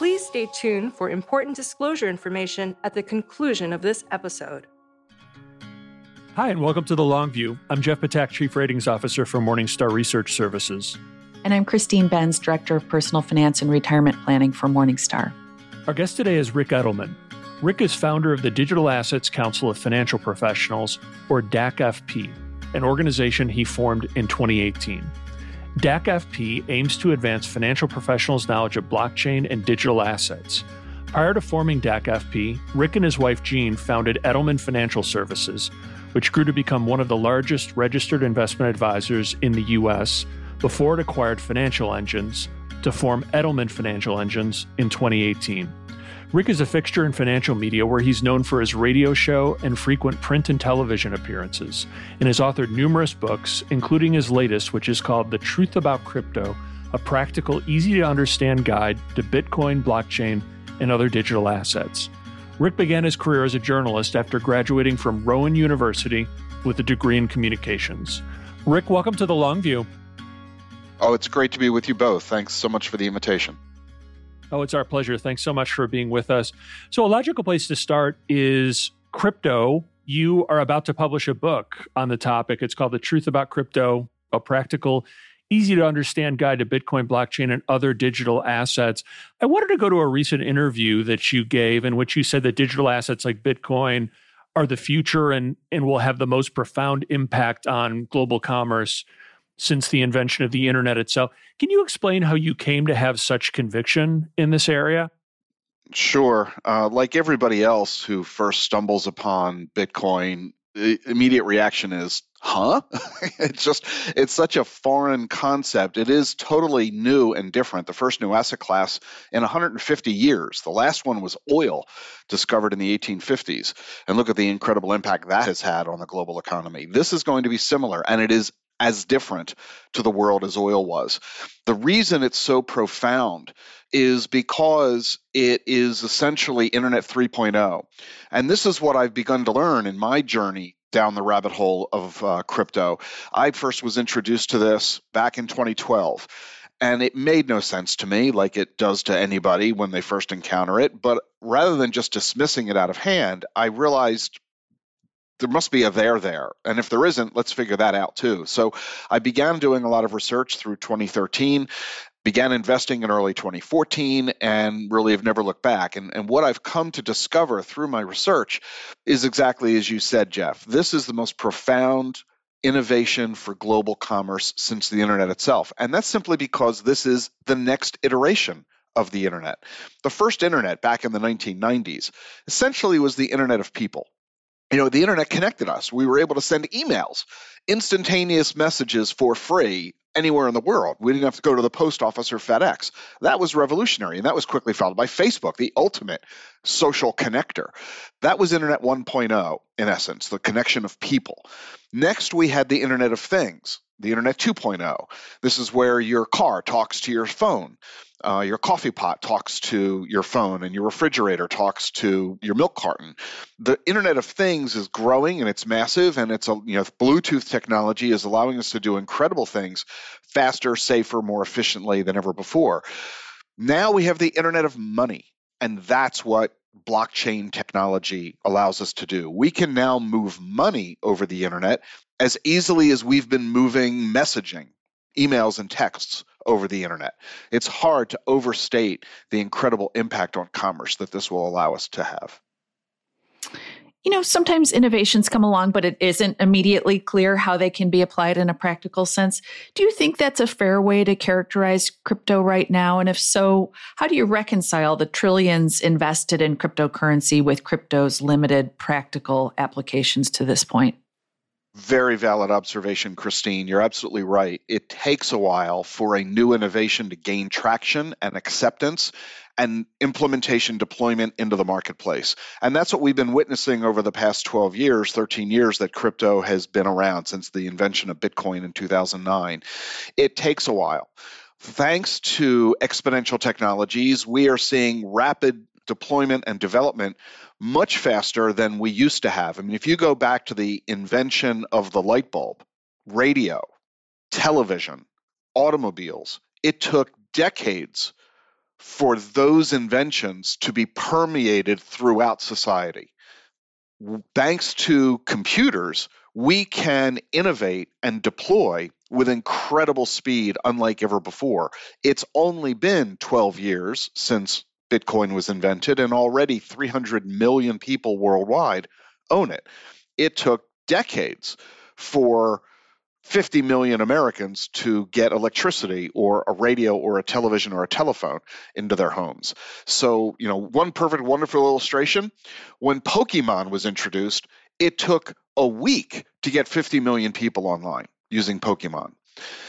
Please stay tuned for important disclosure information at the conclusion of this episode. Hi, and welcome to The Long View. I'm Jeff Patak, Chief Ratings Officer for Morningstar Research Services. And I'm Christine Benz, Director of Personal Finance and Retirement Planning for Morningstar. Our guest today is Ric Edelman. Ric is founder of the Digital Assets Council of Financial Professionals, or DACFP, an organization he formed in 2018. DACFP aims to advance financial professionals' knowledge of blockchain and digital assets. Prior to forming DACFP, Ric and his wife Jean founded Edelman Financial Services, which grew to become one of the largest registered investment advisors in the U.S. before it acquired Financial Engines to form Edelman Financial Engines in 2018. Ric is a fixture in financial media where he's known for his radio show and frequent print and television appearances, and has authored numerous books, including his latest, which is called The Truth About Crypto, a practical, easy-to-understand guide to Bitcoin, blockchain, and other digital assets. Ric began his career as a journalist after graduating from Rowan University with a degree in communications. Ric, welcome to The Long View. Oh, it's great to be with you both. Thanks so much for the invitation. Oh, it's our pleasure. Thanks so much for being with us. So a logical place to start is crypto. You are about to publish a book on the topic. It's called The Truth About Crypto, a practical, easy-to-understand guide to Bitcoin, blockchain, and other digital assets. I wanted to go to a recent interview that you gave in which you said that digital assets like Bitcoin are the future and will have the most profound impact on global commerce since the invention of the internet itself. Can you explain how you came to have such conviction in this area? Sure. Like everybody else who first stumbles upon Bitcoin, the immediate reaction is, huh? It's such a foreign concept. It is totally new and different. The first new asset class in 150 years. The last one was oil, discovered in the 1850s. And look at the incredible impact that has had on the global economy. This is going to be similar, and it is as different to the world as oil was. The reason it's so profound is because it is essentially Internet 3.0. And this is what I've begun to learn in my journey down the rabbit hole of crypto. I first was introduced to this back in 2012. And it made no sense to me, like it does to anybody when they first encounter it. But rather than just dismissing it out of hand, I realized there must be a there there. And if there isn't, let's figure that out too. So I began doing a lot of research through 2013, began investing in early 2014, and really have never looked back. And what I've come to discover through my research is exactly as you said, Jeff. This is the most profound innovation for global commerce since the internet itself. And that's simply because this is the next iteration of the internet. The first internet back in the 1990s essentially was the internet of people. You know, the internet connected us. We were able to send emails, instantaneous messages for free anywhere in the world. We didn't have to go to the post office or FedEx. That was revolutionary, and that was quickly followed by Facebook, the ultimate social connector. That was Internet 1.0, in essence, the connection of people. Next, we had the Internet of Things, the Internet 2.0. This is where your car talks to your phone. Your coffee pot talks to your phone, and your refrigerator talks to your milk carton. The Internet of Things is growing, and it's massive, and it's Bluetooth technology is allowing us to do incredible things faster, safer, more efficiently than ever before. Now we have the Internet of Money, and that's what blockchain technology allows us to do. We can now move money over the Internet as easily as we've been moving messaging, emails, and texts over the internet. It's hard to overstate the incredible impact on commerce that this will allow us to have. You know, sometimes innovations come along, but it isn't immediately clear how they can be applied in a practical sense. Do you think that's a fair way to characterize crypto right now? And if so, how do you reconcile the trillions invested in cryptocurrency with crypto's limited practical applications to this point? Very valid observation, Christine. You're absolutely right. It takes a while for a new innovation to gain traction and acceptance and implementation deployment into the marketplace. And that's what we've been witnessing over the past 13 years that crypto has been around since the invention of Bitcoin in 2009. It takes a while. Thanks to exponential technologies, we are seeing rapid deployment and development much faster than we used to have. I mean, if you go back to the invention of the light bulb, radio, television, automobiles, it took decades for those inventions to be permeated throughout society. Thanks to computers, we can innovate and deploy with incredible speed, unlike ever before. It's only been 12 years since Bitcoin was invented, and already 300 million people worldwide own it. It took decades for 50 million Americans to get electricity or a radio or a television or a telephone into their homes. So, you know, one perfect, wonderful illustration, when Pokemon was introduced, it took a week to get 50 million people online using Pokemon.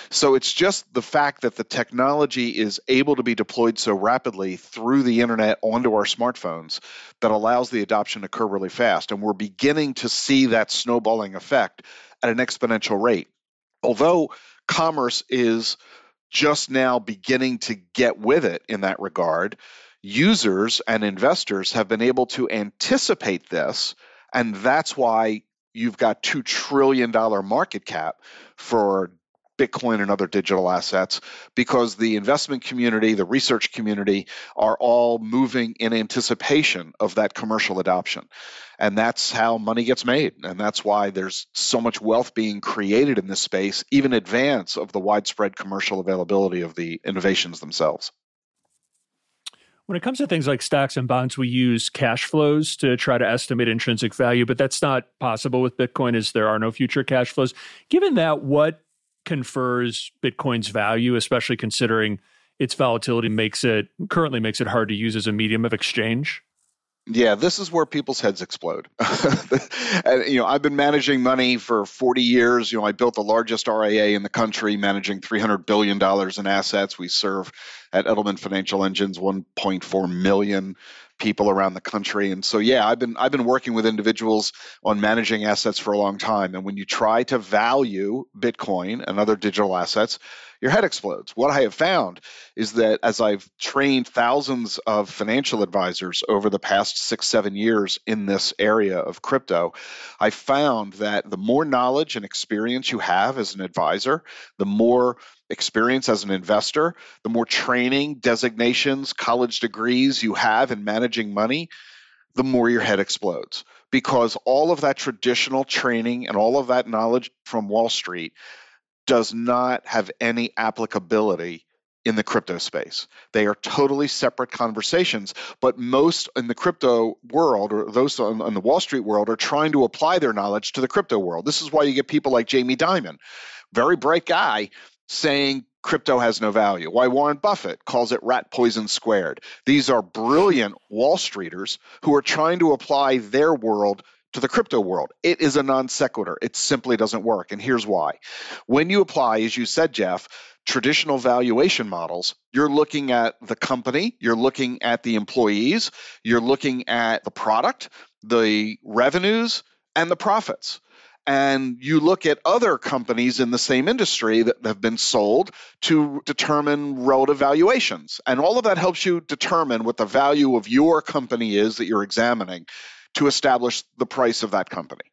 So it's just the fact that the technology is able to be deployed so rapidly through the internet onto our smartphones that allows the adoption to occur really fast. And we're beginning to see that snowballing effect at an exponential rate. Although commerce is just now beginning to get with it in that regard, users and investors have been able to anticipate this, and that's why you've got $2 trillion market cap for Bitcoin and other digital assets, because the investment community, the research community are all moving in anticipation of that commercial adoption. And that's how money gets made. And that's why there's so much wealth being created in this space, even in advance of the widespread commercial availability of the innovations themselves. When it comes to things like stocks and bonds, we use cash flows to try to estimate intrinsic value, but that's not possible with Bitcoin, as there are no future cash flows. Given that, what confers Bitcoin's value, especially considering its volatility currently makes it hard to use as a medium of exchange? Yeah, this is where people's heads explode. And, you know, I've been managing money for 40 years. You know, I built the largest RIA in the country, managing $300 billion in assets. We serve at Edelman Financial Engines 1.4 million people around the country. And so, yeah, I've been working with individuals on managing assets for a long time. And when you try to value Bitcoin and other digital assets, your head explodes. What I have found is that as I've trained thousands of financial advisors over the past 6-7 years in this area of crypto, I found that the more knowledge and experience you have as an advisor, the more experience as an investor, the more training, designations, college degrees you have in managing money, the more your head explodes. Because all of that traditional training and all of that knowledge from Wall Street does not have any applicability in the crypto space. They are totally separate conversations, but most in the crypto world, or those on the Wall Street world, are trying to apply their knowledge to the crypto world. This is why you get people like Jamie Dimon, very bright guy, saying crypto has no value. Why Warren Buffett calls it rat poison squared. These are brilliant Wall Streeters who are trying to apply their world to the crypto world. It is a non sequitur. It simply doesn't work. And here's why. When you apply, as you said, Jeff, traditional valuation models, you're looking at the company, you're looking at the employees, you're looking at the product, the revenues, and the profits. And you look at other companies in the same industry that have been sold to determine relative valuations. And all of that helps you determine what the value of your company is that you're examining to establish the price of that company.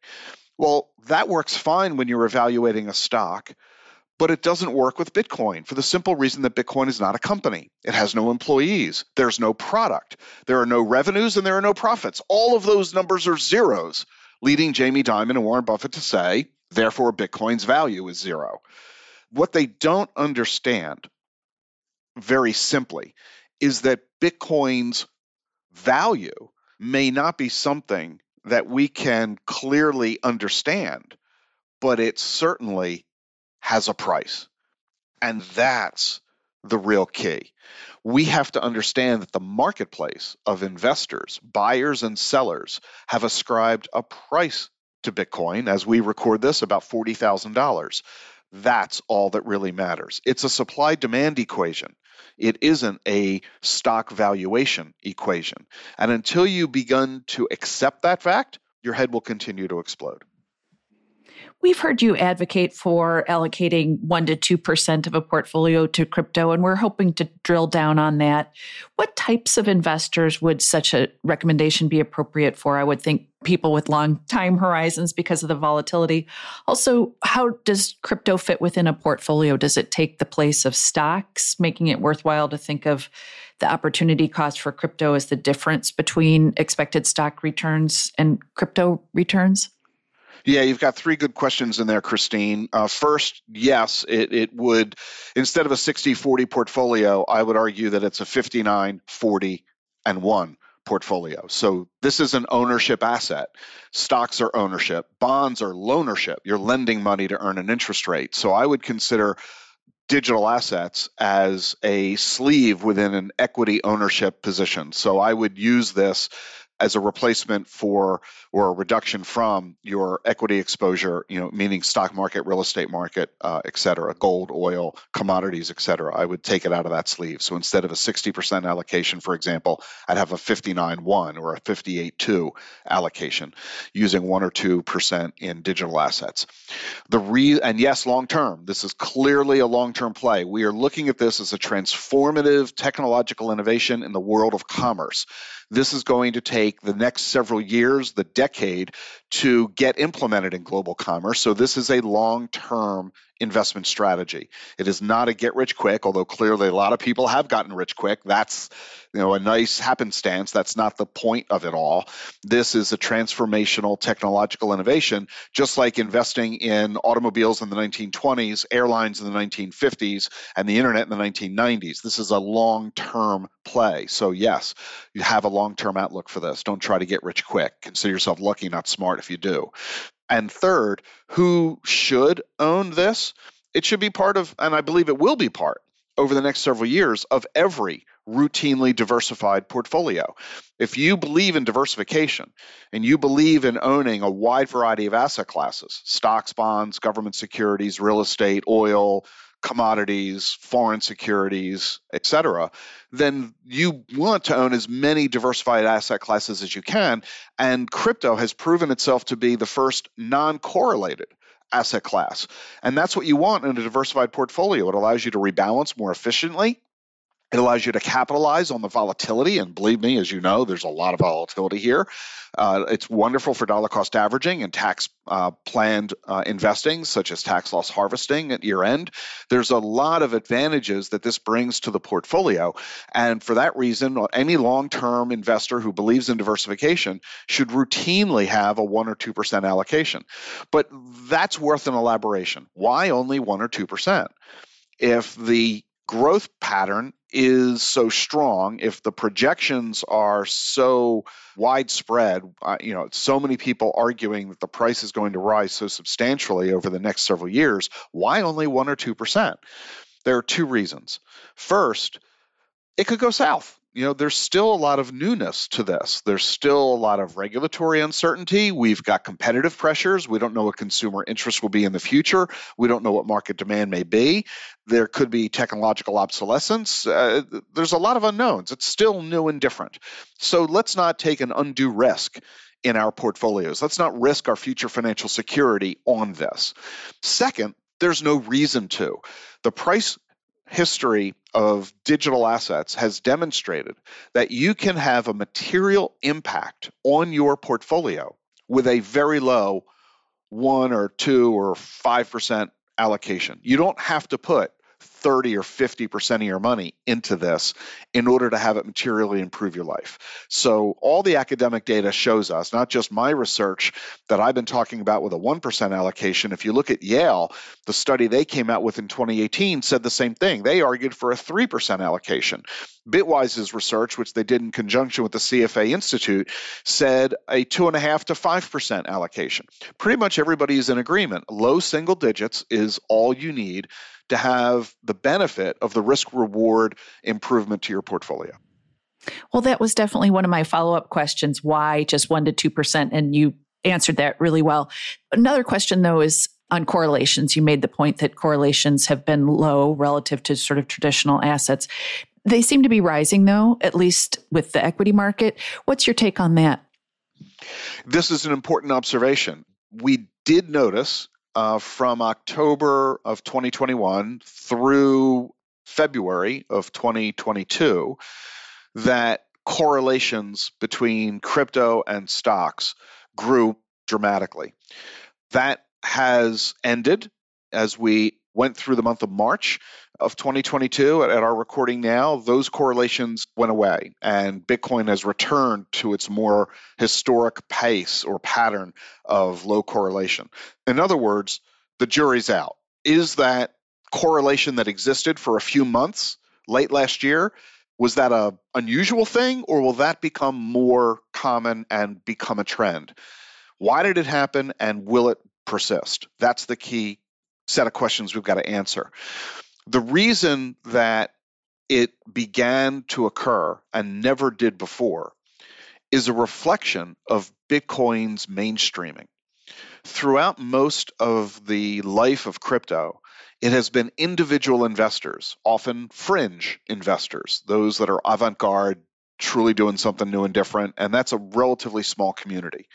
Well, that works fine when you're evaluating a stock, but it doesn't work with Bitcoin for the simple reason that Bitcoin is not a company. It has no employees. There's no product. There are no revenues and there are no profits. All of those numbers are zeros, leading Jamie Dimon and Warren Buffett to say, therefore, Bitcoin's value is zero. What they don't understand, very simply, is that Bitcoin's value may not be something that we can clearly understand, but it certainly has a price. And that's the real key. We have to understand that the marketplace of investors, buyers and sellers, have ascribed a price to Bitcoin. As we record this, about $40,000. That's all that really matters. It's a supply-demand equation. It isn't a stock valuation equation. And until you begin to accept that fact, your head will continue to explode. we've heard you advocate for allocating 1% to 2% of a portfolio to crypto, and we're hoping to drill down on that. What types of investors would such a recommendation be appropriate for? I would think people with long time horizons because of the volatility. Also, how does crypto fit within a portfolio? Does it take the place of stocks, making it worthwhile to think of the opportunity cost for crypto as the difference between expected stock returns and crypto returns? Yeah, you've got three good questions in there, Christine. First, yes, it would, instead of a 60-40 portfolio, I would argue that it's a 59-40-1 portfolio. So this is an ownership asset. Stocks are ownership. Bonds are loanership. You're lending money to earn an interest rate. So I would consider digital assets as a sleeve within an equity ownership position. So I would use this as a replacement for or a reduction from your equity exposure, meaning stock market, real estate market, et cetera, gold, oil, commodities, et cetera. I would take it out of that sleeve. So instead of a 60% allocation, for example, I'd have a 59-1 or a 58-2 allocation using 1 or 2% in digital assets. And yes, long-term. This is clearly a long-term play. We are looking at this as a transformative technological innovation in the world of commerce. This is going to take the next several years, the decade, to get implemented in global commerce. So this is a long-term investment strategy. It is not a get-rich-quick, although clearly a lot of people have gotten rich quick. That's a nice happenstance. That's not the point of it all. This is a transformational technological innovation, just like investing in automobiles in the 1920s, airlines in the 1950s, and the internet in the 1990s. This is a long-term play. So yes, you have a long-term outlook for this. Don't try to get rich quick. Consider yourself lucky, not smart if you do. And third, who should own this? It should be part of, and I believe it will be part over the next several years, of every routinely diversified portfolio. If you believe in diversification and you believe in owning a wide variety of asset classes, stocks, bonds, government securities, real estate, oil, commodities, foreign securities, et cetera, then you want to own as many diversified asset classes as you can. And crypto has proven itself to be the first non-correlated asset class. And that's what you want in a diversified portfolio. It allows you to rebalance more efficiently. It allows you to capitalize on the volatility. And believe me, as you know, there's a lot of volatility here. It's wonderful for dollar cost averaging and tax planned investing, such as tax loss harvesting at year end. There's a lot of advantages that this brings to the portfolio. And for that reason, any long-term investor who believes in diversification should routinely have a 1 or 2% allocation. But that's worth an elaboration. Why only 1 or 2%? If the growth pattern is so strong, if the projections are so widespread, so many people arguing that the price is going to rise so substantially over the next several years, why only 1 or 2%? There are two reasons. First, it could go south. There's still a lot of newness to this. There's still a lot of regulatory uncertainty. We've got competitive pressures. We don't know what consumer interest will be in the future. We don't know what market demand may be. There could be technological obsolescence. There's a lot of unknowns. It's still new and different. So let's not take an undue risk in our portfolios. Let's not risk our future financial security on this. Second, there's no reason to. The price history of digital assets has demonstrated that you can have a material impact on your portfolio with a very low 1 or 2 or 5% allocation. You don't have to put 30 or 50% of your money into this in order to have it materially improve your life. So all the academic data shows us, not just my research that I've been talking about with a 1% allocation. If you look at Yale, the study they came out with in 2018 said the same thing. They argued for a 3% allocation. Bitwise's research, which they did in conjunction with the CFA Institute, said a 2.5 to 5% allocation. Pretty much everybody is in agreement. Low single digits is all you need to have the benefit of the risk-reward improvement to your portfolio. Well, that was definitely one of my follow-up questions. Why just 1 to 2%? And you answered that really well. Another question, though, is on correlations. You made the point that correlations have been low relative to sort of traditional assets. They seem to be rising, though, at least with the equity market. What's your take on that? This is an important observation. We did notice from October of 2021 through February of 2022 that correlations between crypto and stocks grew dramatically. That has ended as we went through the month of March of 2022. At our recording now, those correlations went away, and Bitcoin has returned to its more historic pace or pattern of low correlation. In other words, the jury's out. Is that correlation that existed for a few months late last year, was that an unusual thing, or will that become more common and become a trend? Why did it happen, and will it persist? That's the key set of questions we've got to answer. The reason that it began to occur and never did before is a reflection of Bitcoin's mainstreaming. Throughout most of the life of crypto, it has been individual investors, often fringe investors, those that are avant-garde, truly doing something new and different, and that's a relatively small community.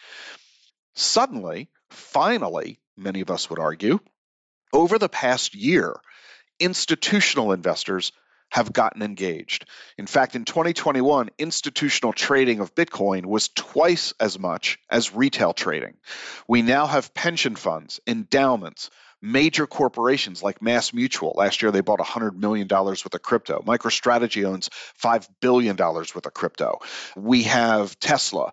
Suddenly, finally, many of us would argue, over the past year, institutional investors have gotten engaged. In fact, in 2021, institutional trading of Bitcoin was twice as much as retail trading. We now have pension funds, endowments, major corporations like MassMutual. Last year, they bought $100 million worth of crypto. MicroStrategy owns $5 billion worth of crypto. We have Tesla.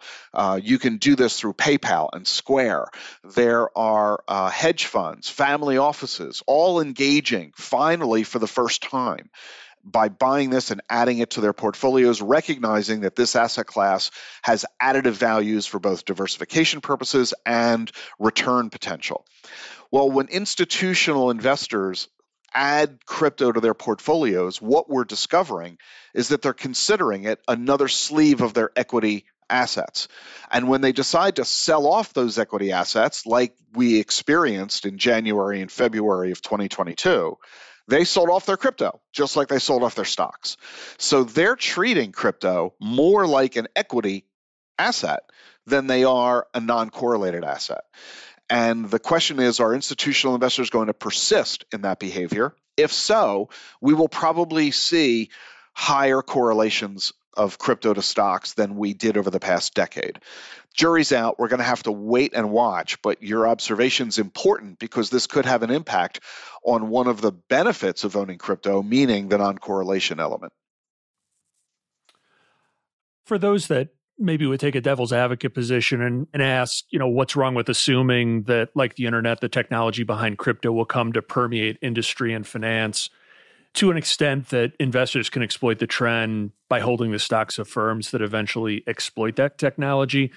You can do this through PayPal and Square. There are hedge funds, family offices, all engaging finally for the first time by buying this and adding it to their portfolios, recognizing that this asset class has additive values for both diversification purposes and return potential. Well, when institutional investors add crypto to their portfolios, what we're discovering is that they're considering it another sleeve of their equity assets. And when they decide to sell off those equity assets, like we experienced in January and February of 2022, they sold off their crypto, just like they sold off their stocks. So they're treating crypto more like an equity asset than they are a non-correlated asset. And the question is, are institutional investors going to persist in that behavior? If so, we will probably see higher correlations of crypto to stocks than we did over the past decade. Jury's out. We're going to have to wait and watch, but your observation's important because this could have an impact on one of the benefits of owning crypto, meaning the non-correlation element. For those that maybe would take a devil's advocate position and ask, what's wrong with assuming that, like the internet, the technology behind crypto will come to permeate industry and finance to an extent that investors can exploit the trend by holding the stocks of firms that eventually exploit that technology.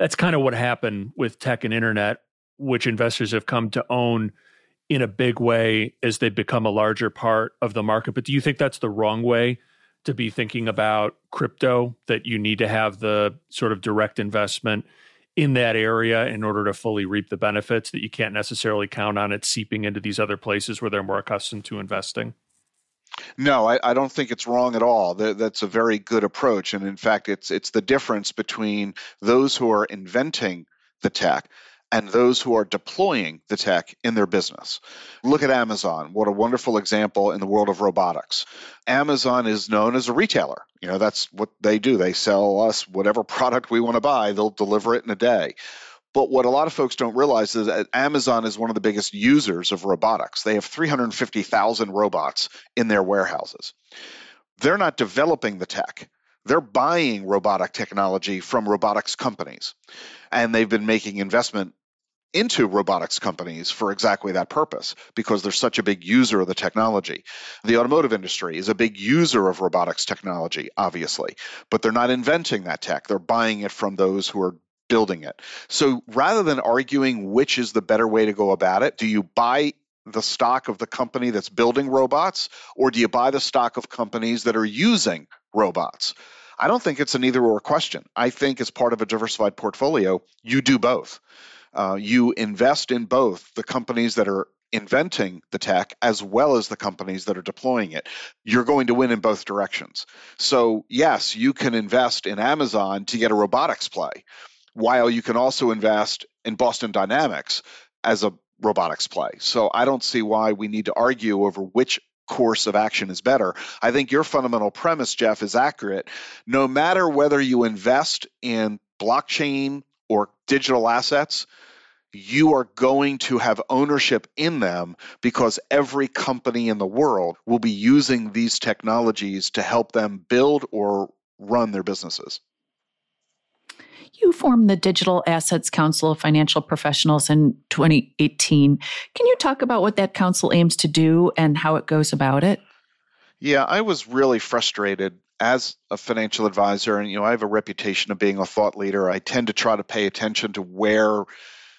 That's kind of what happened with tech and internet, which investors have come to own in a big way as they become a larger part of the market. But do you think that's the wrong way to be thinking about crypto, that you need to have the sort of direct investment in that area in order to fully reap the benefits, that you can't necessarily count on it seeping into these other places where they're more accustomed to investing? No, I don't think it's wrong at all. That's a very good approach. And in fact, it's the difference between those who are inventing the tech and those who are deploying the tech in their business. Look at Amazon. What a wonderful example in the world of robotics. Amazon is known as a retailer. That's what they do. They sell us whatever product we want to buy. They'll deliver it in a day. But what a lot of folks don't realize is that Amazon is one of the biggest users of robotics. They have 350,000 robots in their warehouses. They're not developing the tech. They're buying robotic technology from robotics companies. And they've been making investment into robotics companies for exactly that purpose, because they're such a big user of the technology. The automotive industry is a big user of robotics technology, obviously, but they're not inventing that tech. They're buying it from those who are building it. So rather than arguing which is the better way to go about it, do you buy the stock of the company that's building robots, or do you buy the stock of companies that are using robots? I don't think it's an either-or question. I think as part of a diversified portfolio, you do both. You invest in both the companies that are inventing the tech as well as the companies that are deploying it. You're going to win in both directions. So yes, you can invest in Amazon to get a robotics play, while you can also invest in Boston Dynamics as a robotics play. So I don't see why we need to argue over which course of action is better. I think your fundamental premise, Jeff, is accurate. No matter whether you invest in blockchain or digital assets, you are going to have ownership in them because every company in the world will be using these technologies to help them build or run their businesses. You formed the Digital Assets Council of Financial Professionals in 2018. Can you talk about what that council aims to do and how it goes about it? Yeah, I was really frustrated as a financial advisor, and I have a reputation of being a thought leader. I tend to try to pay attention to where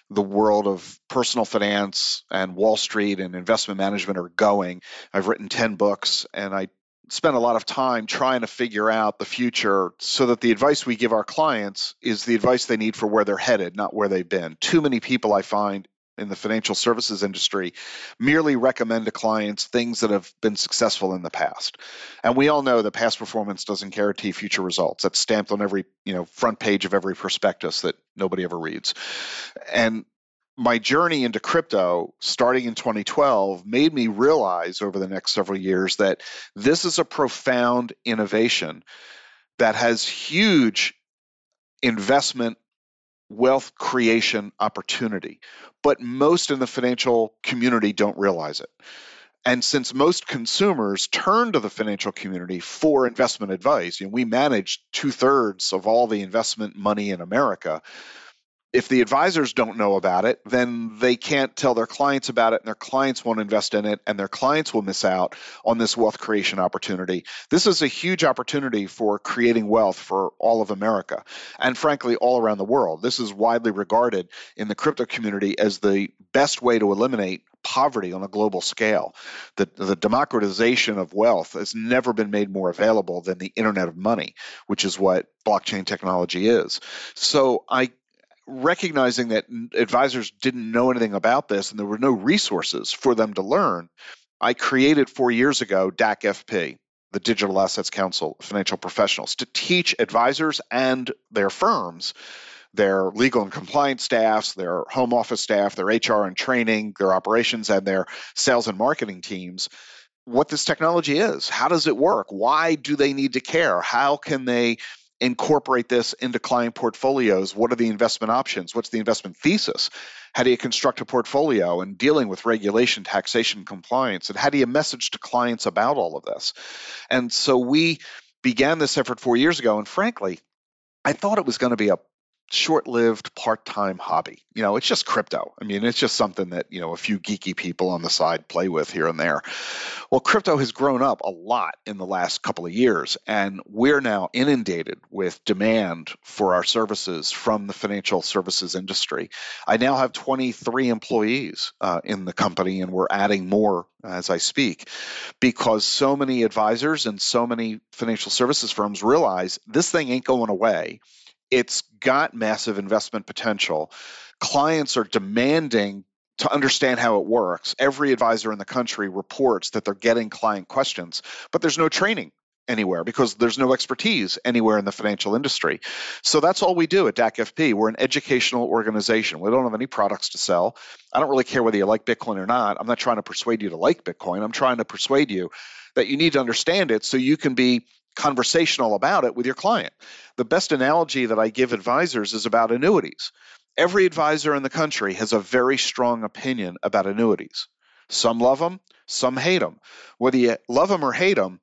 the world of personal finance and Wall Street and investment management are going. I've written 10 books, and I spend a lot of time trying to figure out the future so that the advice we give our clients is the advice they need for where they're headed, not where they've been. Too many people I find in the financial services industry merely recommend to clients things that have been successful in the past. And we all know that past performance doesn't guarantee future results. That's stamped on every, front page of every prospectus that nobody ever reads. And my journey into crypto, starting in 2012, made me realize over the next several years that this is a profound innovation that has huge investment wealth creation opportunity, but most in the financial community don't realize it. And since most consumers turn to the financial community for investment advice, we manage 2/3 of all the investment money in America. If the advisors don't know about it, then they can't tell their clients about it, and their clients won't invest in it, and their clients will miss out on this wealth creation opportunity. This is a huge opportunity for creating wealth for all of America, and frankly, all around the world. This is widely regarded in the crypto community as the best way to eliminate poverty on a global scale. The democratization of wealth has never been made more available than the Internet of Money, which is what blockchain technology is. So recognizing that advisors didn't know anything about this and there were no resources for them to learn, I created 4 years ago DACFP, the Digital Assets Council of Financial Professionals, to teach advisors and their firms, their legal and compliance staffs, their home office staff, their HR and training, their operations, and their sales and marketing teams, what this technology is. How does it work? Why do they need to care? How can they incorporate this into client portfolios? What are the investment options? What's the investment thesis? How do you construct a portfolio and dealing with regulation, taxation, compliance? And how do you message to clients about all of this? And so we began this effort 4 years ago. And frankly, I thought it was going to be a short-lived part-time hobby. It's just crypto. It's just something that, a few geeky people on the side play with here and there. Well, crypto has grown up a lot in the last couple of years, and we're now inundated with demand for our services from the financial services industry. I now have 23 employees in the company, and we're adding more as I speak, because so many advisors and so many financial services firms realize this thing ain't going away. It's got massive investment potential. Clients are demanding to understand how it works. Every advisor in the country reports that they're getting client questions, but there's no training anywhere because there's no expertise anywhere in the financial industry. So that's all we do at DACFP. We're an educational organization. We don't have any products to sell. I don't really care whether you like Bitcoin or not. I'm not trying to persuade you to like Bitcoin. I'm trying to persuade you that you need to understand it so you can be conversational about it with your client. The best analogy that I give advisors is about annuities. Every advisor in the country has a very strong opinion about annuities. Some love them, some hate them. Whether you love them or hate them,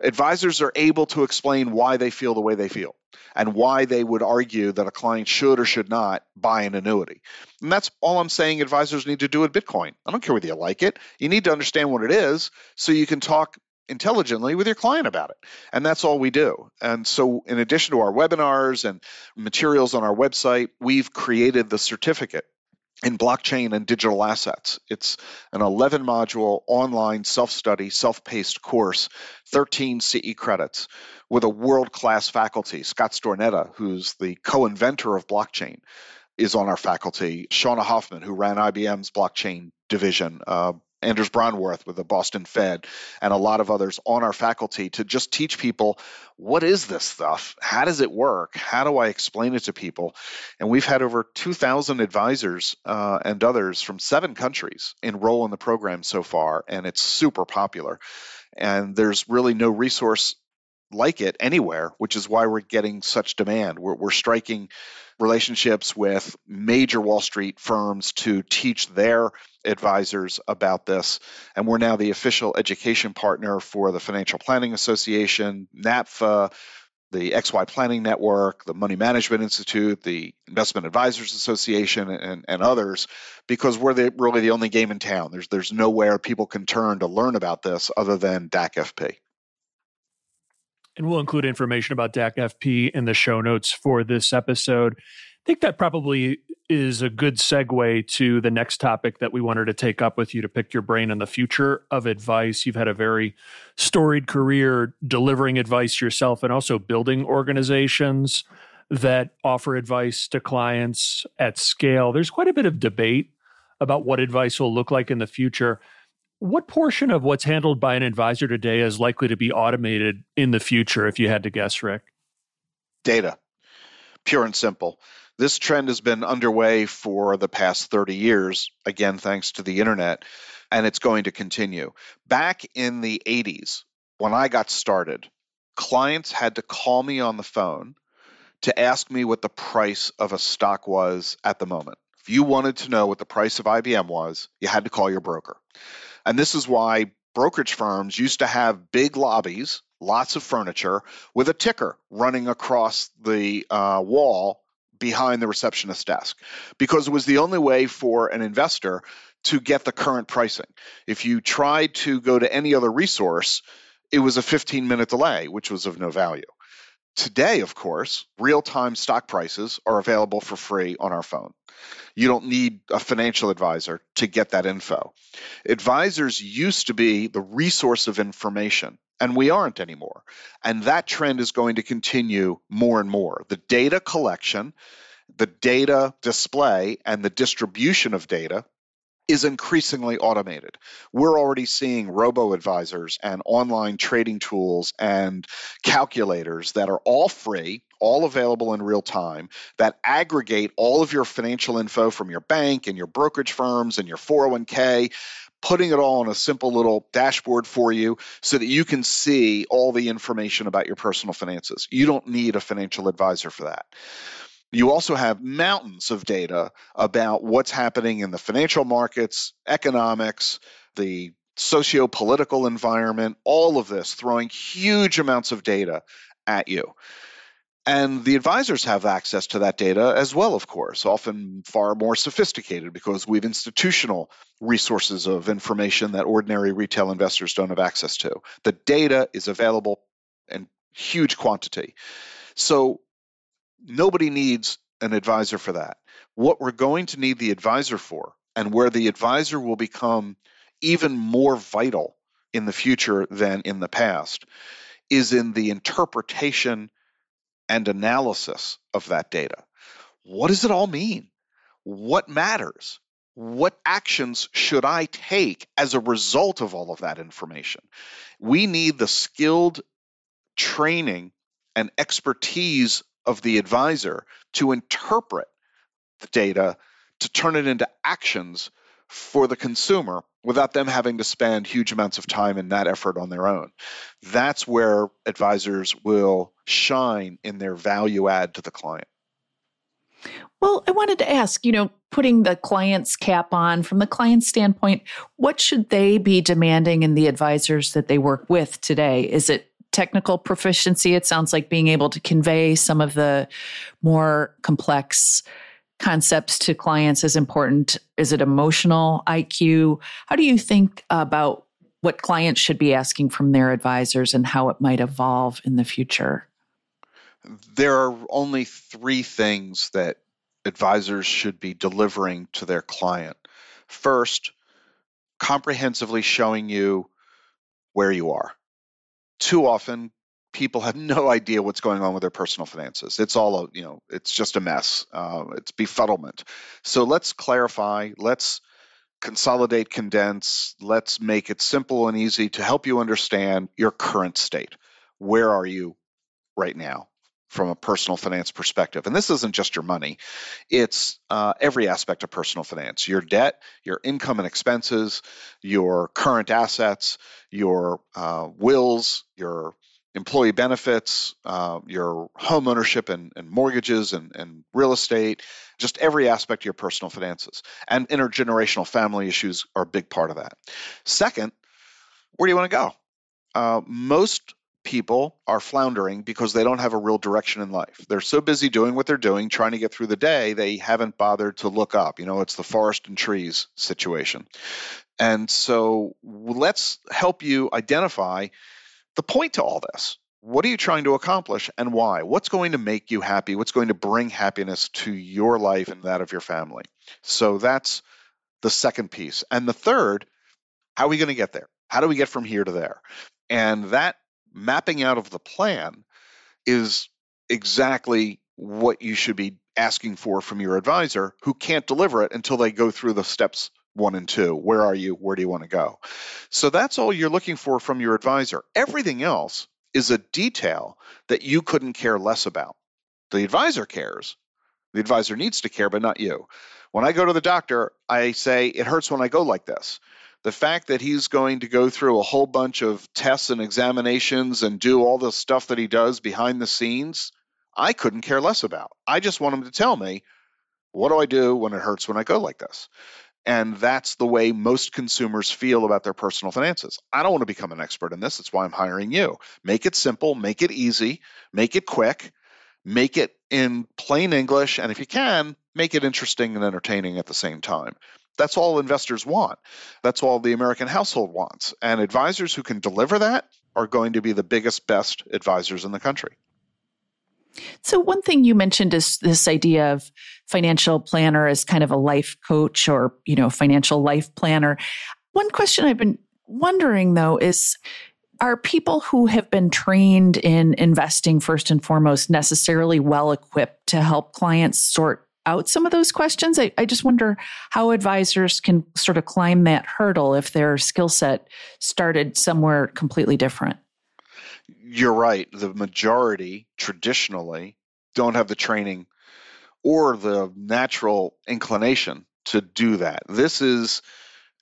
advisors are able to explain why they feel the way they feel and why they would argue that a client should or should not buy an annuity. And that's all I'm saying advisors need to do with Bitcoin. I don't care whether you like it. You need to understand what it is so you can talk intelligently with your client about it. And that's all we do. And so in addition to our webinars and materials on our website, we've created the certificate in blockchain and digital assets. It's an 11-module online self-study, self-paced course, 13 CE credits with a world-class faculty. Scott Stornetta, who's the co-inventor of blockchain, is on our faculty. Shauna Hoffman, who ran IBM's blockchain division, Anders Bronworth with the Boston Fed, and a lot of others on our faculty to just teach people, what is this stuff? How does it work? How do I explain it to people? And we've had over 2,000 advisors and others from 7 countries enroll in the program so far, and it's super popular. And there's really no resource like it anywhere, which is why we're getting such demand. We're striking relationships with major Wall Street firms to teach their advisors about this. And we're now the official education partner for the Financial Planning Association, NAPFA, the XY Planning Network, the Money Management Institute, the Investment Advisors Association, and others, because we're really the only game in town. There's nowhere people can turn to learn about this other than DACFP. And we'll include information about DACFP in the show notes for this episode. I think that probably is a good segue to the next topic that we wanted to take up with you to pick your brain on the future of advice. You've had a very storied career delivering advice yourself and also building organizations that offer advice to clients at scale. There's quite a bit of debate about what advice will look like in the future. What portion of what's handled by an advisor today is likely to be automated in the future, if you had to guess, Ric? Data, pure and simple. This trend has been underway for the past 30 years, again, thanks to the internet, and it's going to continue. Back in the 80s, when I got started, clients had to call me on the phone to ask me what the price of a stock was at the moment. If you wanted to know what the price of IBM was, you had to call your broker. And this is why brokerage firms used to have big lobbies, lots of furniture, with a ticker running across the wall behind the receptionist's desk, because it was the only way for an investor to get the current pricing. If you tried to go to any other resource, it was a 15-minute delay, which was of no value. Today, of course, real-time stock prices are available for free on our phone. You don't need a financial advisor to get that info. Advisors used to be the resource of information, and we aren't anymore. And that trend is going to continue more and more. The data collection, the data display, and the distribution of data is increasingly automated. We're already seeing robo-advisors and online trading tools and calculators that are all free, all available in real time, that aggregate all of your financial info from your bank and your brokerage firms and your 401k, putting it all on a simple little dashboard for you so that you can see all the information about your personal finances. You don't need a financial advisor for that. You also have mountains of data about what's happening in the financial markets, economics, the socio-political environment, all of this throwing huge amounts of data at you. And the advisors have access to that data as well, of course, often far more sophisticated because we have institutional resources of information that ordinary retail investors don't have access to. The data is available in huge quantity. So nobody needs an advisor for that. What we're going to need the advisor for, and where the advisor will become even more vital in the future than in the past, is in the interpretation and analysis of that data. What does it all mean? What matters? What actions should I take as a result of all of that information? We need the skilled training and expertise of the advisor to interpret the data, to turn it into actions for the consumer without them having to spend huge amounts of time and that effort on their own. That's where advisors will shine in their value add to the client. Well, I wanted to ask, putting the client's cap on, from the client's standpoint, what should they be demanding in the advisors that they work with today? Is it technical proficiency? It sounds like being able to convey some of the more complex concepts to clients is important. Is it emotional IQ? How do you think about what clients should be asking from their advisors and how it might evolve in the future? There are only 3 things that advisors should be delivering to their client. First, comprehensively showing you where you are. Too often, people have no idea what's going on with their personal finances. It's all, it's just a mess. It's befuddlement. So let's clarify, let's consolidate, condense, let's make it simple and easy to help you understand your current state. Where are you right now from a personal finance perspective? And this isn't just your money. It's every aspect of personal finance, your debt, your income and expenses, your current assets, your wills, your employee benefits, your home ownership and mortgages and real estate, just every aspect of your personal finances. And intergenerational family issues are a big part of that. Second, where do you want to go? Most people are floundering because they don't have a real direction in life. They're so busy doing what they're doing, trying to get through the day, they haven't bothered to look up. You know, it's the forest and trees situation. And so let's help you identify the point to all this. What are you trying to accomplish and why? What's going to make you happy? What's going to bring happiness to your life and that of your family? So that's the second piece. And the third, how are we going to get there? How do we get from here to there? And that mapping out of the plan is exactly what you should be asking for from your advisor, who can't deliver it until they go through the steps 1 and 2. Where are you? Where do you want to go? So that's all you're looking for from your advisor. Everything else is a detail that you couldn't care less about. The advisor cares. The advisor needs to care, but not you. When I go to the doctor, I say, it hurts when I go like this. The fact that he's going to go through a whole bunch of tests and examinations and do all the stuff that he does behind the scenes, I couldn't care less about. I just want him to tell me, what do I do when it hurts when I go like this? And that's the way most consumers feel about their personal finances. I don't want to become an expert in this. That's why I'm hiring you. Make it simple, make it easy, make it quick, make it in plain English, and if you can, make it interesting and entertaining at the same time. That's all investors want. That's all the American household wants. And advisors who can deliver that are going to be the biggest, best advisors in the country. So one thing you mentioned is this idea of financial planner as kind of a life coach or, you know, financial life planner. One question I've been wondering, though, is, are people who have been trained in investing first and foremost necessarily well equipped to help clients sort out some of those questions? I just wonder how advisors can sort of climb that hurdle if their skill set started somewhere completely different. You're right. The majority traditionally don't have the training or the natural inclination to do that. This is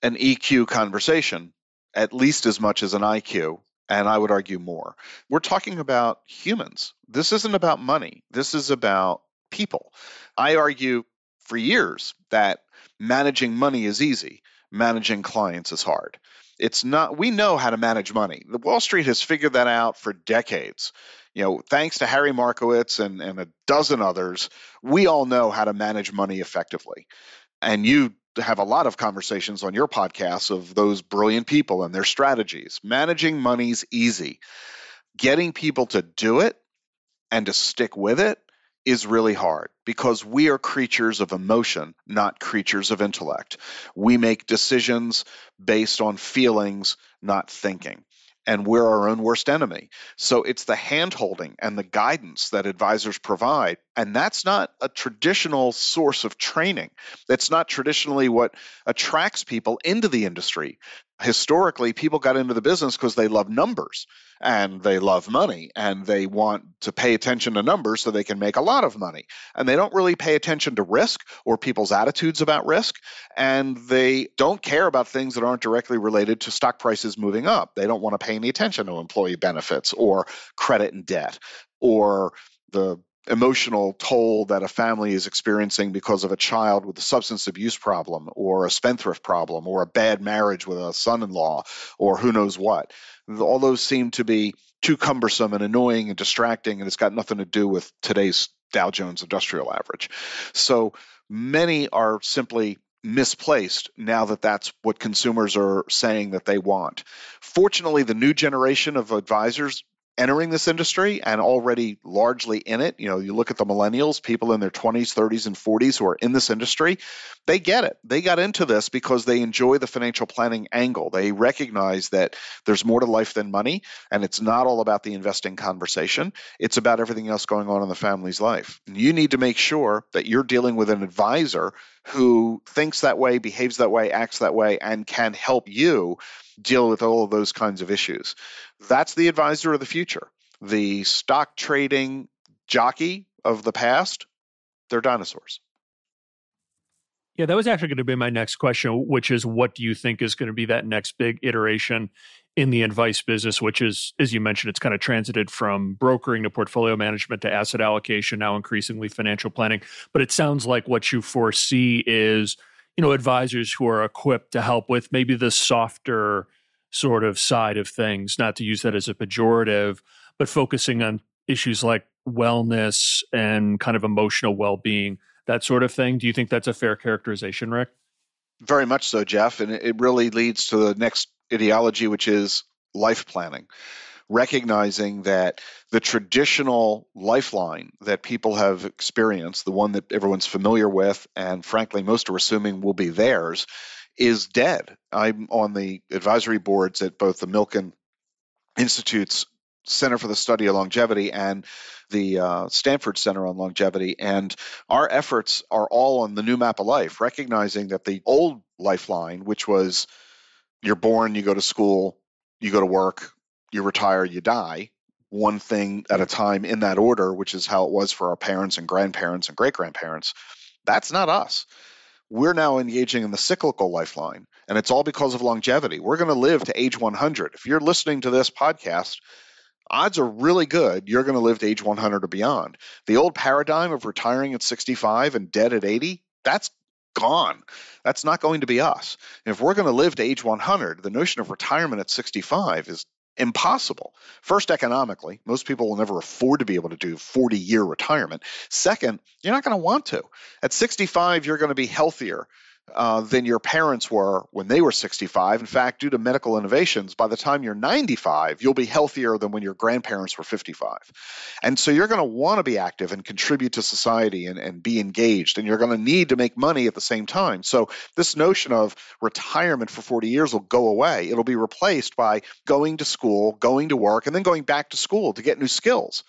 an EQ conversation, at least as much as an IQ, and I would argue more. We're talking about humans. This isn't about money. This is about people. I argue for years that managing money is easy. Managing clients is hard. It's not, we know how to manage money. The Wall Street has figured that out for decades. You know, thanks to Harry Markowitz and a dozen others, we all know how to manage money effectively. And you have a lot of conversations on your podcasts of those brilliant people and their strategies. Managing money's easy. Getting people to do it and to stick with it is really hard because we are creatures of emotion, not creatures of intellect. We make decisions based on feelings, not thinking. And we're our own worst enemy. So it's the hand-holding and the guidance that advisors provide. And that's not a traditional source of training. That's not traditionally what attracts people into the industry. Historically, people got into the business because they love numbers and they love money and they want to pay attention to numbers so they can make a lot of money. And they don't really pay attention to risk or people's attitudes about risk. And they don't care about things that aren't directly related to stock prices moving up. They don't want to pay any attention to employee benefits or credit and debt or the emotional toll that a family is experiencing because of a child with a substance abuse problem or a spendthrift problem or a bad marriage with a son-in-law or who knows what. All those seem to be too cumbersome and annoying and distracting, and it's got nothing to do with today's Dow Jones Industrial Average. So many are simply misplaced now that that's what consumers are saying that they want. Fortunately, the new generation of advisors entering this industry and already largely in it, you know, you look at the millennials, people in their 20s, 30s, and 40s who are in this industry, they get it. They got into this because they enjoy the financial planning angle. They recognize that there's more to life than money, and it's not all about the investing conversation. It's about everything else going on in the family's life. And you need to make sure that you're dealing with an advisor who thinks that way, behaves that way, acts that way, and can help you deal with all of those kinds of issues. That's the advisor of the future. The stock trading jockey of the past, they're dinosaurs. Yeah, that was actually going to be my next question, which is what do you think is going to be that next big iteration in the advice business, which is, as you mentioned, it's kind of transited from brokering to portfolio management to asset allocation, now increasingly financial planning. But it sounds like what you foresee is, you know, advisors who are equipped to help with maybe the softer sort of side of things, not to use that as a pejorative, but focusing on issues like wellness and kind of emotional well-being, that sort of thing. Do you think that's a fair characterization, Ric? Very much so, Jeff. And it really leads to the next ideology, which is life planning, recognizing that the traditional lifeline that people have experienced, the one that everyone's familiar with, and frankly, most are assuming will be theirs, is dead. I'm on the advisory boards at both the Milken Institute's Center for the Study of Longevity and the Stanford Center on Longevity. And our efforts are all on the new map of life, recognizing that the old lifeline, which was you're born, you go to school, you go to work, you retire, you die, one thing at a time in that order, which is how it was for our parents and grandparents and great-grandparents, that's not us. We're now engaging in the cyclical lifeline, and it's all because of longevity. We're going to live to age 100. If you're listening to this podcast, odds are really good you're going to live to age 100 or beyond. The old paradigm of retiring at 65 and dead at 80, that's gone. That's not going to be us. And if we're going to live to age 100, the notion of retirement at 65 is impossible. First, economically, most people will never afford to be able to do 40-year retirement. Second, you're not going to want to. At 65, you're going to be healthier than your parents were when they were 65. In fact, due to medical innovations, by the time you're 95, you'll be healthier than when your grandparents were 55. And so you're going to want to be active and contribute to society and be engaged, and you're going to need to make money at the same time. So this notion of retirement for 40 years will go away. It'll be replaced by going to school, going to work, and then going back to school to get new skills,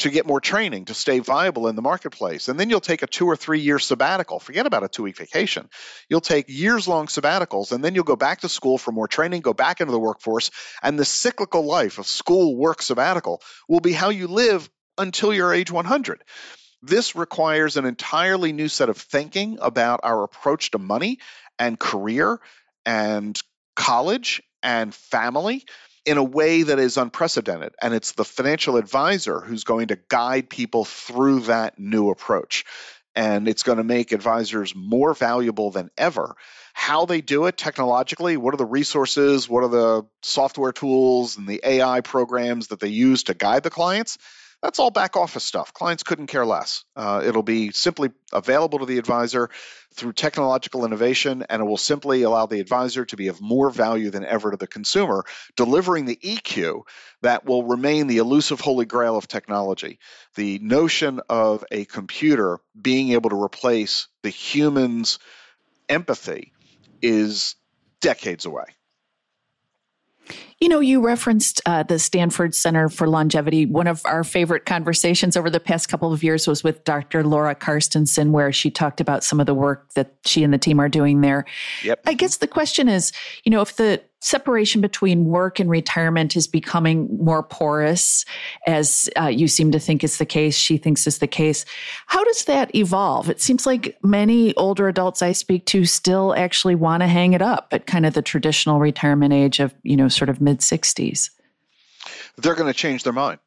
to get more training, to stay viable in the marketplace. And then you'll take a 2 or 3 year sabbatical. Forget about a 2 week vacation. You'll take years long sabbaticals, and then you'll go back to school for more training, go back into the workforce. And the cyclical life of school, work, sabbatical will be how you live until you're age 100. This requires an entirely new set of thinking about our approach to money and career and college and family in a way that is unprecedented. And it's the financial advisor who's going to guide people through that new approach. And it's going to make advisors more valuable than ever. How they do it technologically, what are the resources, what are the software tools and the AI programs that they use to guide the clients? That's all back office stuff. Clients couldn't care less. It'll be simply available to the advisor through technological innovation, and it will simply allow the advisor to be of more value than ever to the consumer, delivering the EQ that will remain the elusive holy grail of technology. The notion of a computer being able to replace the human's empathy is decades away. You know, you referenced the Stanford Center for Longevity. One of our favorite conversations over the past couple of years was with Dr. Laura Carstensen, where she talked about some of the work that she and the team are doing there. Yep. I guess the question is, you know, if the separation between work and retirement is becoming more porous, as you seem to think is the case, she thinks is the case, how does that evolve? It seems like many older adults I speak to still actually want to hang it up at kind of the traditional retirement age of, you know, sort of mid-60s. They're going to change their mind.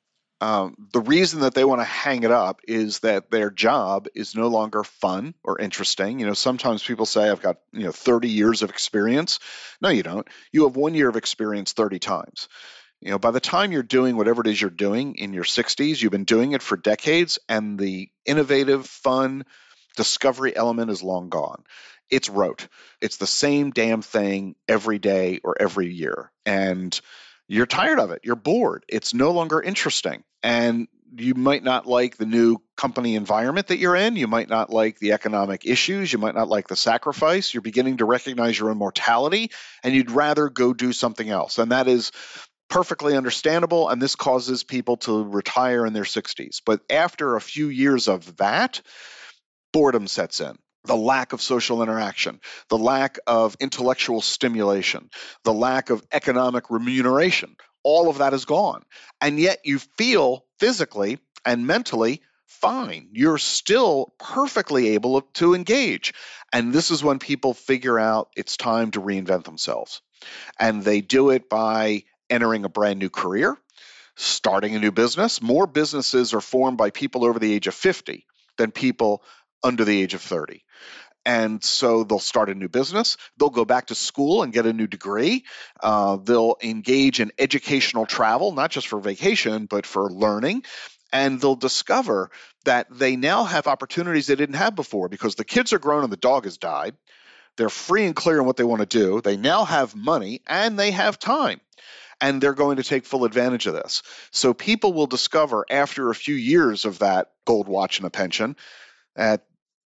The reason that they want to hang it up is that their job is no longer fun or interesting. You know, sometimes people say, I've got, 30 years of experience. No, you don't. You have 1 year of experience 30 times. You know, by the time you're doing whatever it is you're doing in your 60s, you've been doing it for decades, and the innovative, fun, discovery element is long gone. It's rote. It's the same damn thing every day or every year. And you're tired of it. You're bored. It's no longer interesting. And you might not like the new company environment that you're in. You might not like the economic issues. You might not like the sacrifice. You're beginning to recognize your own mortality, and you'd rather go do something else. And that is perfectly understandable. And this causes people to retire in their 60s. But after a few years of that, boredom sets in. the lack of social interaction, the lack of intellectual stimulation, the lack of economic remuneration. All of that is gone. And yet you feel physically and mentally fine. You're still perfectly able to engage. And this is when people figure out it's time to reinvent themselves. And they do it by entering a brand new career, starting a new business. More businesses are formed by people over the age of 50 than people under the age of 30. And so they'll start a new business. They'll go back to school and get a new degree. They'll engage in educational travel, not just for vacation, but for learning. And they'll discover that they now have opportunities they didn't have before because the kids are grown and the dog has died. They're free and clear in what they want to do. They now have money and they have time. And they're going to take full advantage of this. So people will discover after a few years of that gold watch and a pension that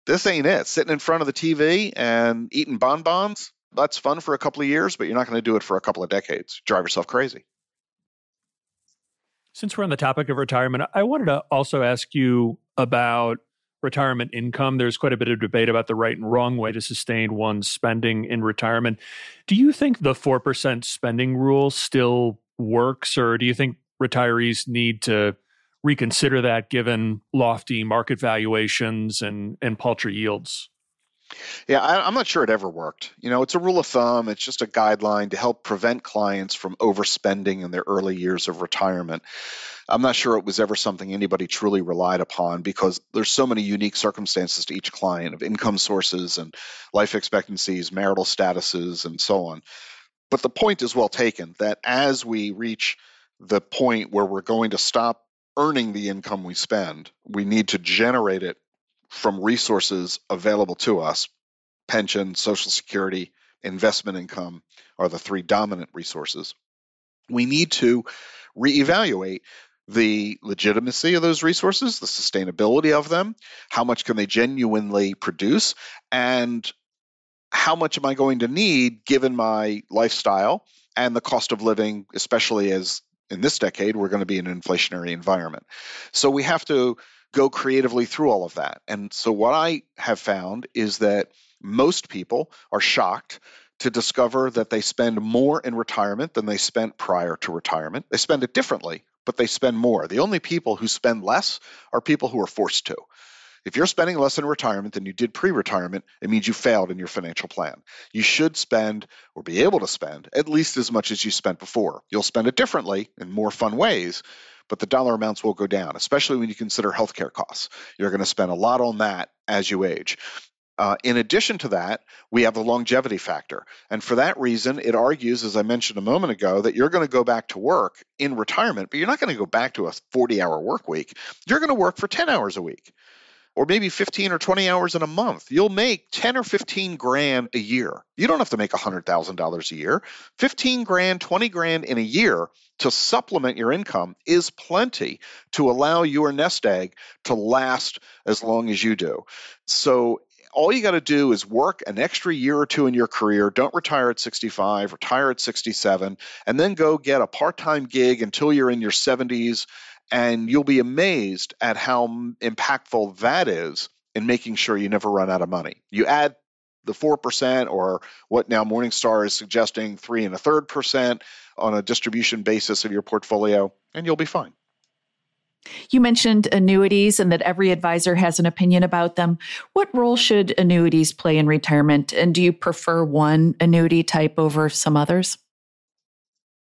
this ain't it. Sitting in front of the TV and eating bonbons, that's fun for a couple of years, but you're not going to do it for a couple of decades. Drive yourself crazy. Since we're on the topic of retirement, I wanted to also ask you about retirement income. There's quite a bit of debate about the right and wrong way to sustain one's spending in retirement. Do you think the 4% spending rule still works, or do you think retirees need to reconsider that given lofty market valuations and paltry yields? Yeah, I'm not sure it ever worked. You know, it's a rule of thumb. It's just a guideline to help prevent clients from overspending in their early years of retirement. I'm not sure it was ever something anybody truly relied upon because there's so many unique circumstances to each client of income sources and life expectancies, marital statuses, and so on. But the point is well taken that as we reach the point where we're going to stop earning the income we spend, we need to generate it from resources available to us. Pension, Social Security, investment income are the three dominant resources. We need to reevaluate the legitimacy of those resources, the sustainability of them, how much can they genuinely produce, and how much am I going to need given my lifestyle and the cost of living, especially as in this decade, we're going to be in an inflationary environment. So we have to go creatively through all of that. And so what I have found is that most people are shocked to discover that they spend more in retirement than they spent prior to retirement. They spend it differently, but they spend more. The only people who spend less are people who are forced to. If you're spending less in retirement than you did pre-retirement, it means you failed in your financial plan. You should spend or be able to spend at least as much as you spent before. You'll spend it differently in more fun ways, but the dollar amounts will go down, especially when you consider healthcare costs. You're going to spend a lot on that as you age. In addition to that, we have the longevity factor. And for that reason, it argues, as I mentioned a moment ago, that you're going to go back to work in retirement, but you're not going to go back to a 40-hour work week. You're going to work for 10 hours a week, or maybe 15 or 20 hours in a month. You'll make 10 or 15 grand a year. You don't have to make $100,000 a year. 15 grand, 20 grand in a year to supplement your income is plenty to allow your nest egg to last as long as you do. So all you got to do is work an extra year or two in your career. Don't retire at 65, retire at 67, and then go get a part-time gig until you're in your 70s. And you'll be amazed at how impactful that is in making sure you never run out of money. You add the 4% or what now Morningstar is suggesting 3 1/3% on a distribution basis of your portfolio, and you'll be fine. You mentioned annuities and that every advisor has an opinion about them. What role should annuities play in retirement? And do you prefer one annuity type over some others?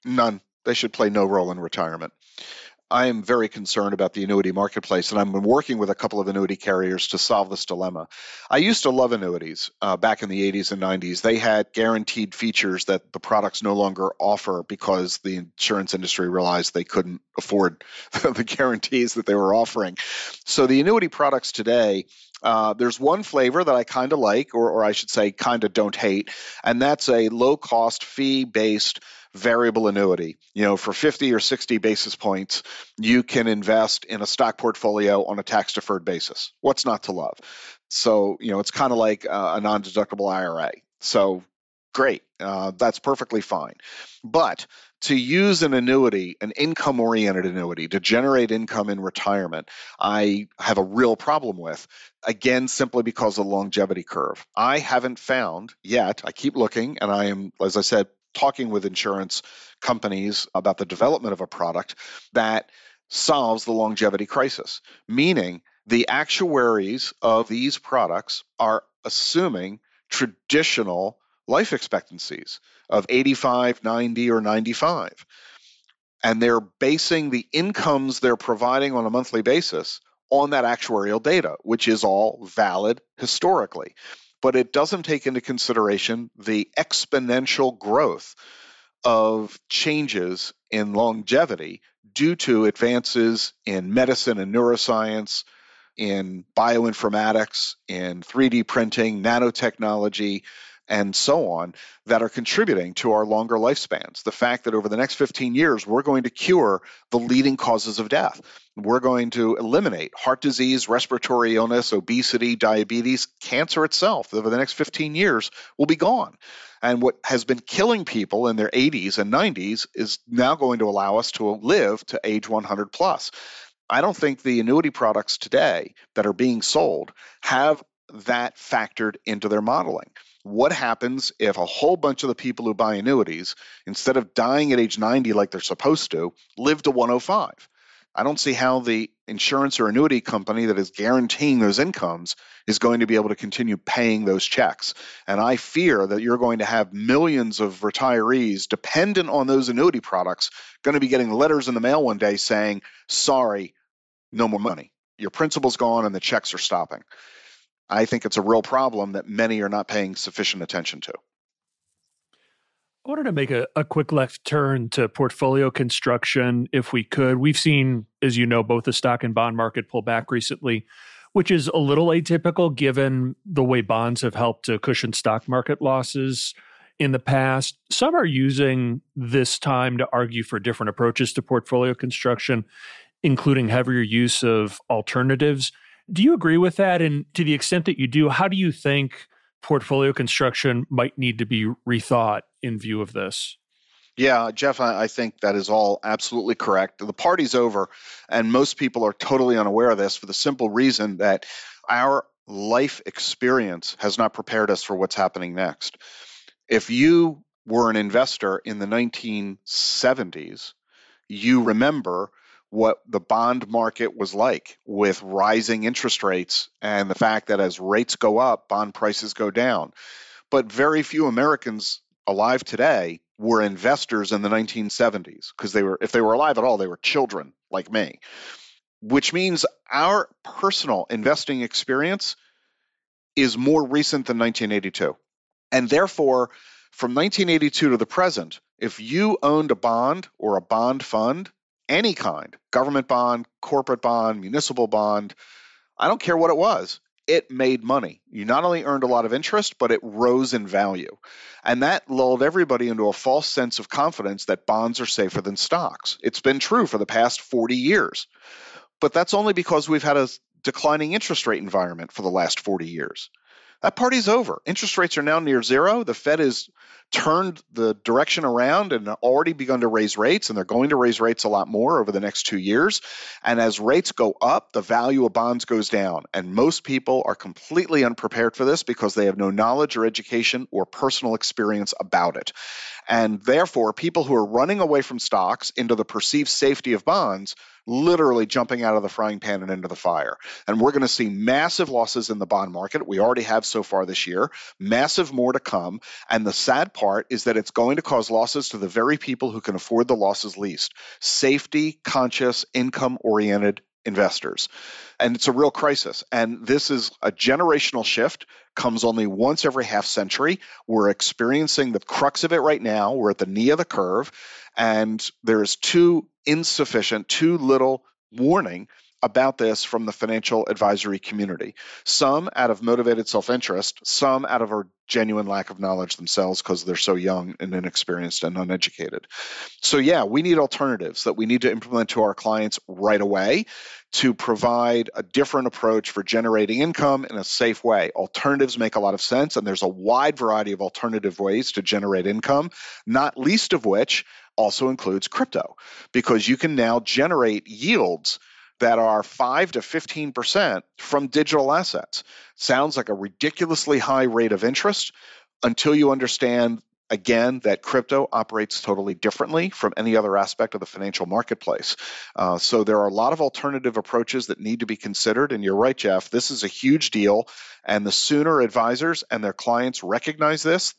None. They should play no role in retirement. I am very concerned about the annuity marketplace, and I've been working with a couple of annuity carriers to solve this dilemma. I used to love annuities back in the 80s and 90s. They had guaranteed features that the products no longer offer because the insurance industry realized they couldn't afford the guarantees that they were offering. So the annuity products today, there's one flavor that I kind of like, or I should say kind of don't hate, and that's a low-cost, fee-based variable annuity. You know, for 50 or 60 basis points, you can invest in a stock portfolio on a tax-deferred basis. What's not to love? So, you know, it's kind of like a non-deductible IRA. So great. That's perfectly fine. But to use an annuity, an income-oriented annuity, to generate income in retirement, I have a real problem with, again, simply because of the longevity curve. I haven't found yet, I keep looking, and I am, as I said, talking with insurance companies about the development of a product that solves the longevity crisis, meaning the actuaries of these products are assuming traditional life expectancies of 85, 90, or 95. And they're basing the incomes they're providing on a monthly basis on that actuarial data, which is all valid historically. But it doesn't take into consideration the exponential growth of changes in longevity due to advances in medicine and neuroscience, in bioinformatics, in 3D printing, nanotechnology, and so on, that are contributing to our longer lifespans. The fact that over the next 15 years, we're going to cure the leading causes of death. We're going to eliminate heart disease, respiratory illness, obesity, diabetes, cancer itself. Over the next 15 years, will be gone. And what has been killing people in their 80s and 90s is now going to allow us to live to age 100 plus. I don't think the annuity products today that are being sold have that factored into their modeling. What happens if a whole bunch of the people who buy annuities, instead of dying at age 90 like they're supposed to, live to 105? I don't see how the insurance or annuity company that is guaranteeing those incomes is going to be able to continue paying those checks. And I fear that you're going to have millions of retirees dependent on those annuity products going to be getting letters in the mail one day saying, sorry, no more money. Your principal's gone and the checks are stopping. I think it's a real problem that many are not paying sufficient attention to. I wanted to make a quick left turn to portfolio construction, if we could. We've seen, as you know, both the stock and bond market pull back recently, which is a little atypical given the way bonds have helped to cushion stock market losses in the past. Some are using this time to argue for different approaches to portfolio construction, including heavier use of alternatives. Do you agree with that? And to the extent that you do, how do you think portfolio construction might need to be rethought in view of this? Yeah, Jeff, I think that is all absolutely correct. The party's over, and most people are totally unaware of this for the simple reason that our life experience has not prepared us for what's happening next. If you were an investor in the 1970s, you remember what the bond market was like with rising interest rates and the fact that as rates go up, bond prices go down. But very few Americans alive today were investors in the 1970s because they were, if they were alive at all, they were children like me, which means our personal investing experience is more recent than 1982. And therefore, from 1982 to the present, if you owned a bond or a bond fund, any kind, government bond, corporate bond, municipal bond, I don't care what it was, it made money. You not only earned a lot of interest, but it rose in value. And that lulled everybody into a false sense of confidence that bonds are safer than stocks. It's been true for the past 40 years. But that's only because we've had a declining interest rate environment for the last 40 years. That party's over. Interest rates are now near zero. The Fed has turned the direction around and already begun to raise rates, and they're going to raise rates a lot more over the next 2 years. And as rates go up, the value of bonds goes down. And most people are completely unprepared for this because they have no knowledge or education or personal experience about it. And therefore, people who are running away from stocks into the perceived safety of bonds literally jumping out of the frying pan and into the fire. And we're going to see massive losses in the bond market. We already have so far this year, massive more to come. And the sad part is that it's going to cause losses to the very people who can afford the losses least, safety conscious, income-oriented investors. And it's a real crisis. And this is a generational shift, comes only once every half century. We're experiencing the crux of it right now. We're at the knee of the curve. And there's too insufficient, too little warning about this from the financial advisory community. Some out of motivated self-interest, some out of a genuine lack of knowledge themselves because they're so young and inexperienced and uneducated. So yeah, we need alternatives that we need to implement to our clients right away to provide a different approach for generating income in a safe way. Alternatives make a lot of sense, and there's a wide variety of alternative ways to generate income, not least of which also includes crypto, because you can now generate yields that are 5 to 15% from digital assets. Sounds like a ridiculously high rate of interest until you understand, again, that crypto operates totally differently from any other aspect of the financial marketplace. So there are a lot of alternative approaches that need to be considered. And you're right, Jeff, this is a huge deal. And the sooner advisors and their clients recognize this,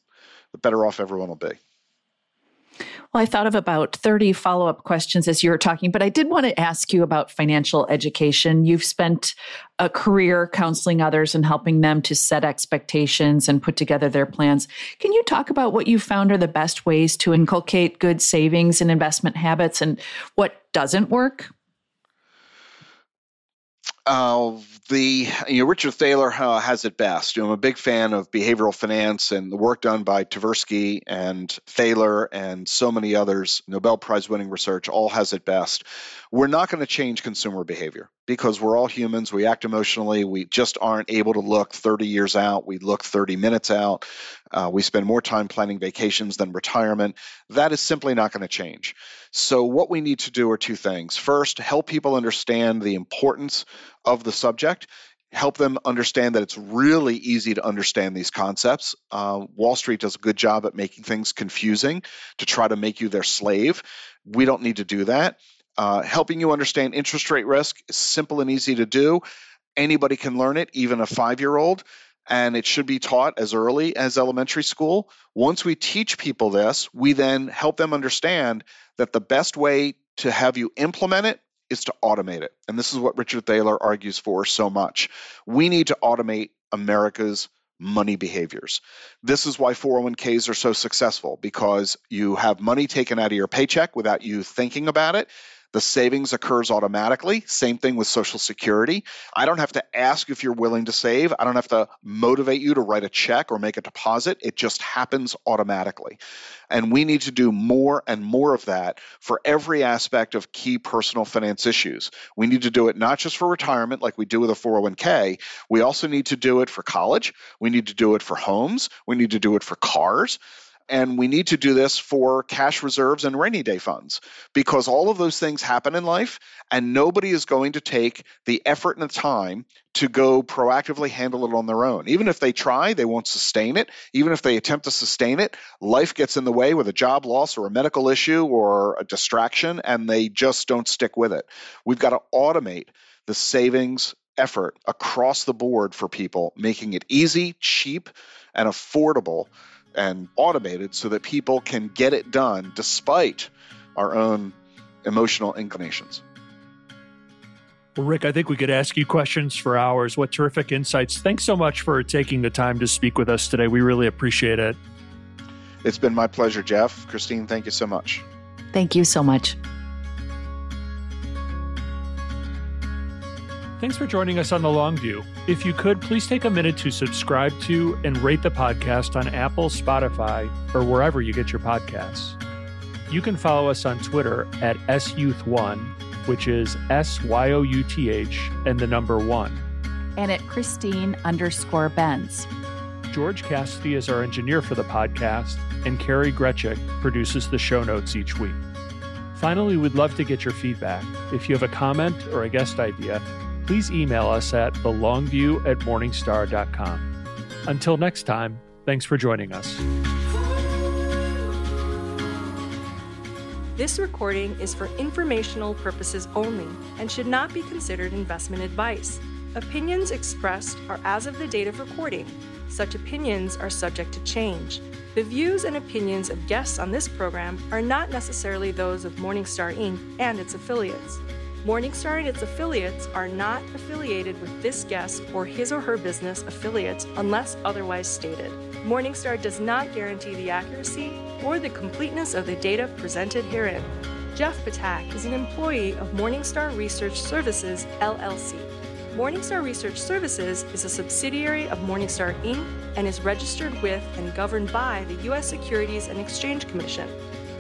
the better off everyone will be. Well, I thought of about 30 follow-up questions as you were talking, but I did want to ask you about financial education. You've spent a career counseling others and helping them to set expectations and put together their plans. Can you talk about what you found are the best ways to inculcate good savings and investment habits and what doesn't work? Richard Thaler has it best. I'm a big fan of behavioral finance and the work done by Tversky and Thaler and so many others. Nobel Prize winning research all has it best. We're not going to change consumer behavior because we're all humans. We act emotionally. We just aren't able to look 30 years out. We look 30 minutes out. We spend more time planning vacations than retirement. That is simply not going to change. So what we need to do are two things. First, help people understand the importance of the subject, help them understand that it's really easy to understand these concepts. Wall Street does a good job at making things confusing to try to make you their slave. We don't need to do that. Helping you understand interest rate risk is simple and easy to do. Anybody can learn it, even a 5-year-old. And it should be taught as early as elementary school. Once we teach people this, we then help them understand that the best way to have you implement it is to automate it. And this is what Richard Thaler argues for so much. We need to automate America's money behaviors. This is why 401ks are so successful, because you have money taken out of your paycheck without you thinking about it. The savings occurs automatically. Same thing with Social Security. I don't have to ask if you're willing to save. I don't have to motivate you to write a check or make a deposit. It just happens automatically. And we need to do more and more of that for every aspect of key personal finance issues. We need to do it not just for retirement like we do with a 401k. We also need to do it for college. We need to do it for homes. We need to do it for cars. And we need to do this for cash reserves and rainy day funds, because all of those things happen in life and nobody is going to take the effort and the time to go proactively handle it on their own. Even if they try, they won't sustain it. Even if they attempt to sustain it, life gets in the way with a job loss or a medical issue or a distraction, and they just don't stick with it. We've got to automate the savings effort across the board for people, making it easy, cheap, and affordable and automated so that people can get it done despite our own emotional inclinations. Well, Ric, I think we could ask you questions for hours. What terrific insights. Thanks so much for taking the time to speak with us today. We really appreciate it. It's been my pleasure, Jeff. Christine, thank you so much. Thank you so much. Thanks for joining us on The Long View. If you could, please take a minute to subscribe to and rate the podcast on Apple, Spotify, or wherever you get your podcasts. You can follow us on Twitter at SYouth1, which is SYouth and the number 1. And at Christine_Benz. George Cassidy is our engineer for the podcast, and Carrie Gretchick produces the show notes each week. Finally, we'd love to get your feedback. If you have a comment or a guest idea, please email us at thelongview@morningstar.com. Until next time, thanks for joining us. This recording is for informational purposes only and should not be considered investment advice. Opinions expressed are as of the date of recording. Such opinions are subject to change. The views and opinions of guests on this program are not necessarily those of Morningstar Inc. and its affiliates. Morningstar and its affiliates are not affiliated with this guest or his or her business affiliates unless otherwise stated. Morningstar does not guarantee the accuracy or the completeness of the data presented herein. Jeff Patak is an employee of Morningstar Research Services, LLC. Morningstar Research Services is a subsidiary of Morningstar Inc. and is registered with and governed by the U.S. Securities and Exchange Commission.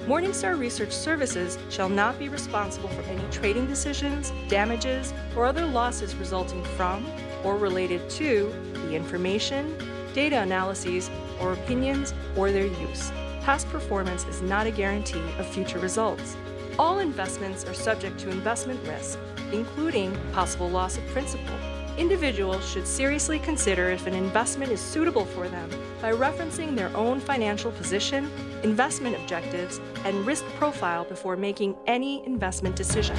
Morningstar Research Services shall not be responsible for any trading decisions, damages, or other losses resulting from or related to the information, data analyses, or opinions, or their use. Past performance is not a guarantee of future results. All investments are subject to investment risk, including possible loss of principal. Individuals should seriously consider if an investment is suitable for them by referencing their own financial position, investment objectives, and risk profile before making any investment decision.